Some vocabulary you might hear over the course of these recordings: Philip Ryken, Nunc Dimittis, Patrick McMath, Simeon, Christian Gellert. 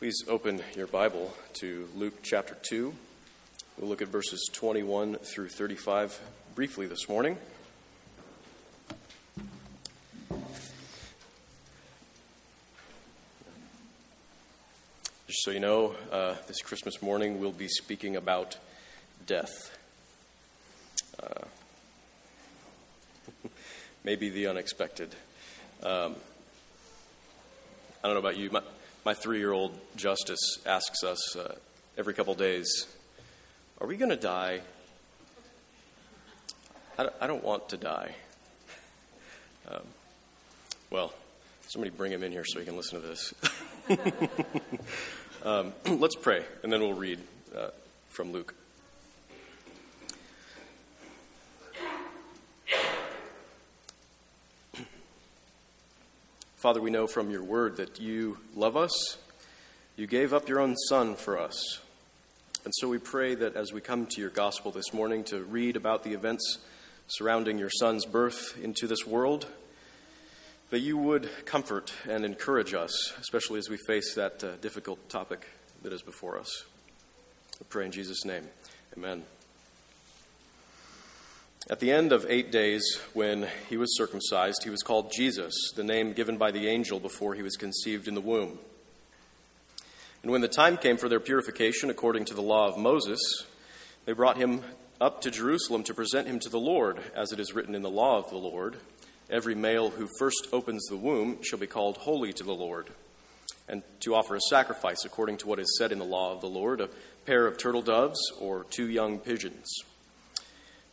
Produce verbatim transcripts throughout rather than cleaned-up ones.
Please open your Bible to Luke chapter two. We'll look at verses twenty-one through thirty-five briefly this morning. Just so you know, uh, this Christmas morning we'll be speaking about death. Uh, maybe the unexpected. Um, I don't know about you. My, my three-year-old Justice asks us uh, every couple days, "Are we going to die? I don't, I don't want to die." Um, well, somebody bring him in here so he can listen to this. um, let's pray, and then we'll read uh, from Luke. Father, we know from your word that you love us. You gave up your own son for us. And so we pray that as we come to your gospel this morning to read about the events surrounding your son's birth into this world, that you would comfort and encourage us, especially as we face that uh, difficult topic that is before us. We pray in Jesus' name. Amen. At the end of eight days, when he was circumcised, he was called Jesus, the name given by the angel before he was conceived in the womb. And when the time came for their purification according to the law of Moses, they brought him up to Jerusalem to present him to the Lord, as it is written in the law of the Lord, "Every male who first opens the womb shall be called holy to the Lord," and to offer a sacrifice according to what is said in the law of the Lord, a pair of turtle doves or two young pigeons.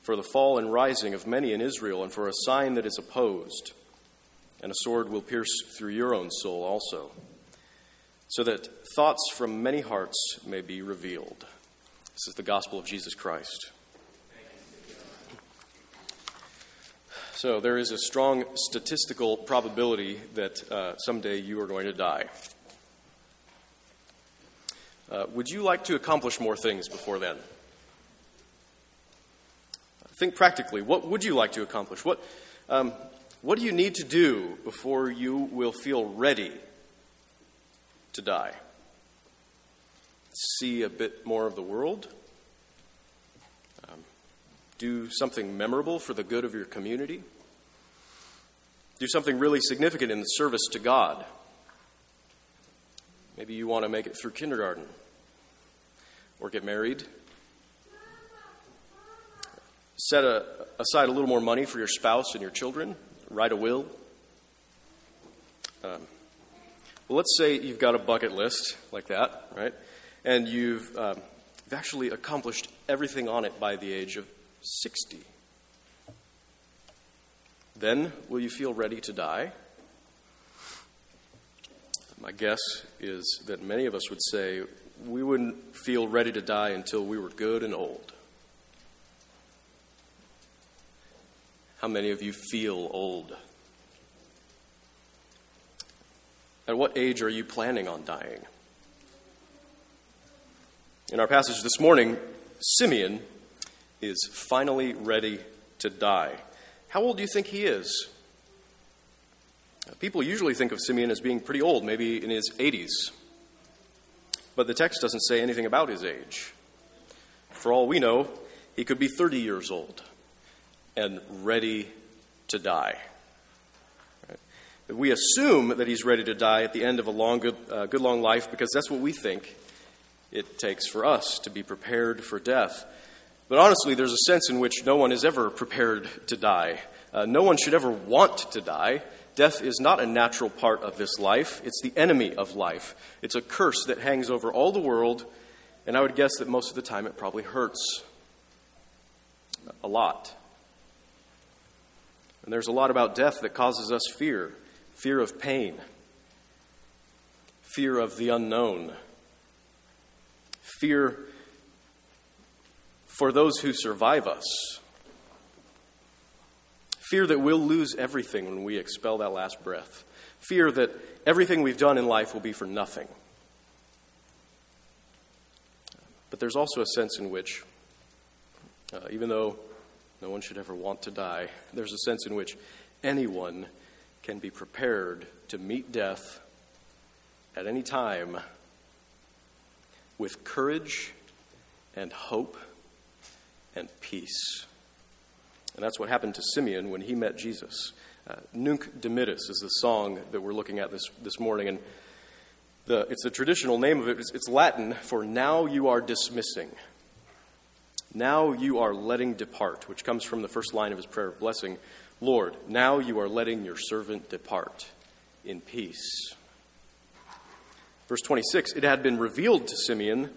for the fall and rising of many in Israel and for a sign that is opposed, and a sword will pierce through your own soul also, so that thoughts from many hearts may be revealed." This is the gospel of Jesus Christ. So there is a strong statistical probability that uh, someday you are going to die. Uh, would you like to accomplish more things before then? Think practically. What would you like to accomplish? What, um, what do you need to do before you will feel ready to die? See a bit more of the world? Um, do something memorable for the good of your community? Do something really significant in the service to God? Maybe you want to make it through kindergarten or get married. Set a, aside a little more money for your spouse and your children. Write a will. Um, Well, let's say you've got a bucket list like that, right? And you've um, actually accomplished everything on it by the age of sixty. Then will you feel ready to die? My guess is that many of us would say we wouldn't feel ready to die until we were good and old. How many of you feel old? At what age are you planning on dying? In our passage this morning, Simeon is finally ready to die. How old do you think he is? People usually think of Simeon as being pretty old, maybe in his eighties. But the text doesn't say anything about his age. For all we know, he could be thirty years old and ready to die. We assume that he's ready to die at the end of a long, good, uh, good long life because that's what we think it takes for us to be prepared for death. But honestly, there's a sense in which no one is ever prepared to die. Uh, no one should ever want to die. Death is not a natural part of this life. It's the enemy of life. It's a curse that hangs over all the world, and I would guess that most of the time it probably hurts. A lot. And there's a lot about death that causes us fear. Fear of pain. Fear of the unknown. Fear for those who survive us. Fear that we'll lose everything when we expel that last breath. Fear that everything we've done in life will be for nothing. But there's also a sense in which, uh, even though no one should ever want to die, there's a sense in which anyone can be prepared to meet death at any time with courage and hope and peace. And that's what happened to Simeon when he met Jesus. Uh, Nunc Dimittis is the song that we're looking at this, this morning. And the, it's the traditional name of it. It's, it's Latin for now you are dismissing. Now you are letting depart, which comes from the first line of his prayer of blessing. Lord, now you are letting your servant depart in peace. Verse twenty-six, it had been revealed to Simeon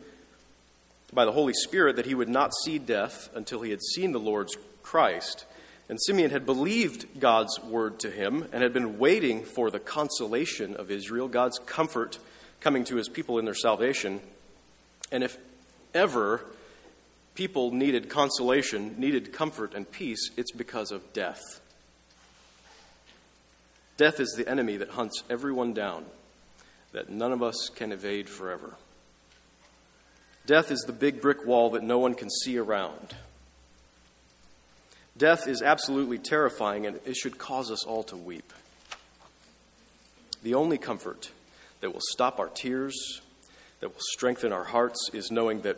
by the Holy Spirit that he would not see death until he had seen the Lord's Christ. And Simeon had believed God's word to him and had been waiting for the consolation of Israel, God's comfort coming to his people in their salvation. And if ever people needed consolation, needed comfort and peace, it's because of death. Death is the enemy that hunts everyone down, that none of us can evade forever. Death is the big brick wall that no one can see around. Death is absolutely terrifying, and it should cause us all to weep. The only comfort that will stop our tears, that will strengthen our hearts, is knowing that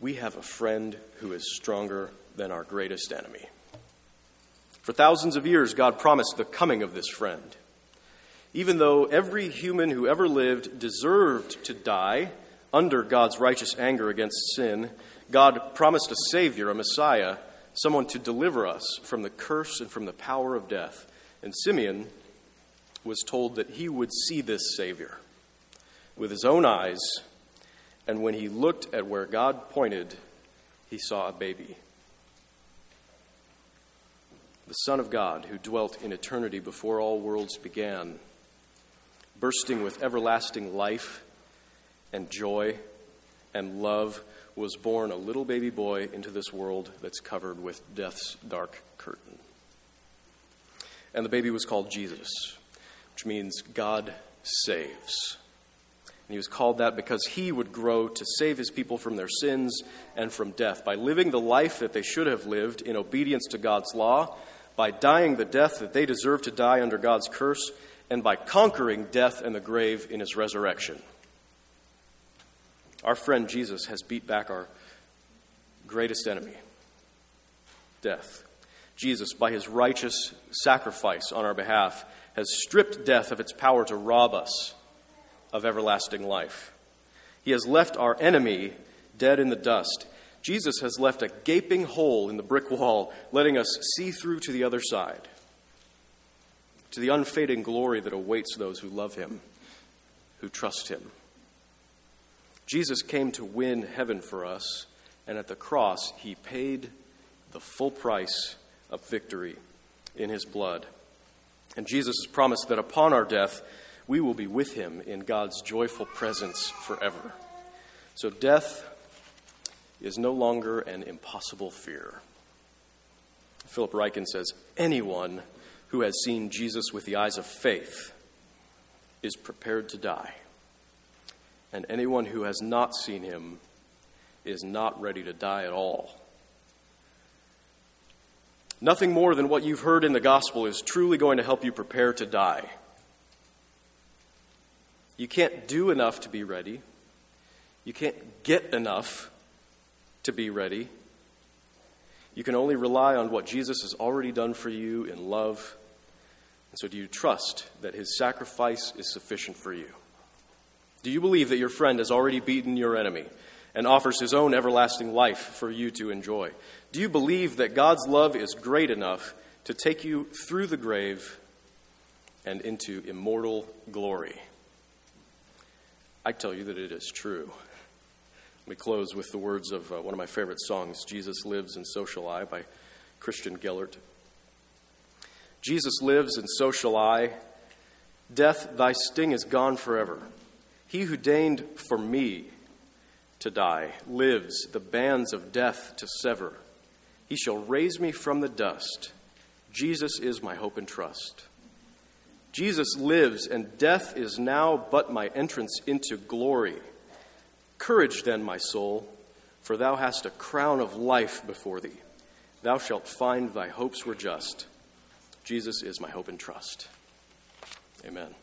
we have a friend who is stronger than our greatest enemy. For thousands of years, God promised the coming of this friend. Even though every human who ever lived deserved to die under God's righteous anger against sin, God promised a Savior, a Messiah, someone to deliver us from the curse and from the power of death. And Simeon was told that he would see this Savior with his own eyes. And when he looked at where God pointed, he saw a baby. The Son of God, who dwelt in eternity before all worlds began, bursting with everlasting life and joy and love, was born a little baby boy into this world that's covered with death's dark curtain. And the baby was called Jesus, which means God saves. And he was called that because he would grow to save his people from their sins and from death by living the life that they should have lived in obedience to God's law, by dying the death that they deserve to die under God's curse, and by conquering death and the grave in his resurrection. Our friend Jesus has beat back our greatest enemy, death. Jesus, by his righteous sacrifice on our behalf, has stripped death of its power to rob us of everlasting life. He has left our enemy dead in the dust. Jesus has left a gaping hole in the brick wall, letting us see through to the other side, to the unfading glory that awaits those who love him, who trust him. Jesus came to win heaven for us, and at the cross, he paid the full price of victory in his blood. And Jesus has promised that upon our death, we will be with him in God's joyful presence forever. So death is no longer an impossible fear. Philip Ryken says, anyone who has seen Jesus with the eyes of faith is prepared to die. And anyone who has not seen him is not ready to die at all. Nothing more than what you've heard in the gospel is truly going to help you prepare to die. You can't do enough to be ready. You can't get enough to be ready. You can only rely on what Jesus has already done for you in love. And so do you trust that his sacrifice is sufficient for you? Do you believe that your friend has already beaten your enemy and offers his own everlasting life for you to enjoy. Do you believe that God's love is great enough to take you through the grave and into immortal glory? I tell you that it is true. We close with the words of uh, one of my favorite songs, Jesus Lives and So Shall I, by Christian Gellert. Jesus lives and so shall I. Death, thy sting is gone forever. He who deigned for me to die lives, the bands of death to sever. He shall raise me from the dust. Jesus is my hope and trust. Jesus lives, and death is now but my entrance into glory. Courage then, my soul, for thou hast a crown of life before thee. Thou shalt find thy hopes were just. Jesus is my hope and trust. Amen.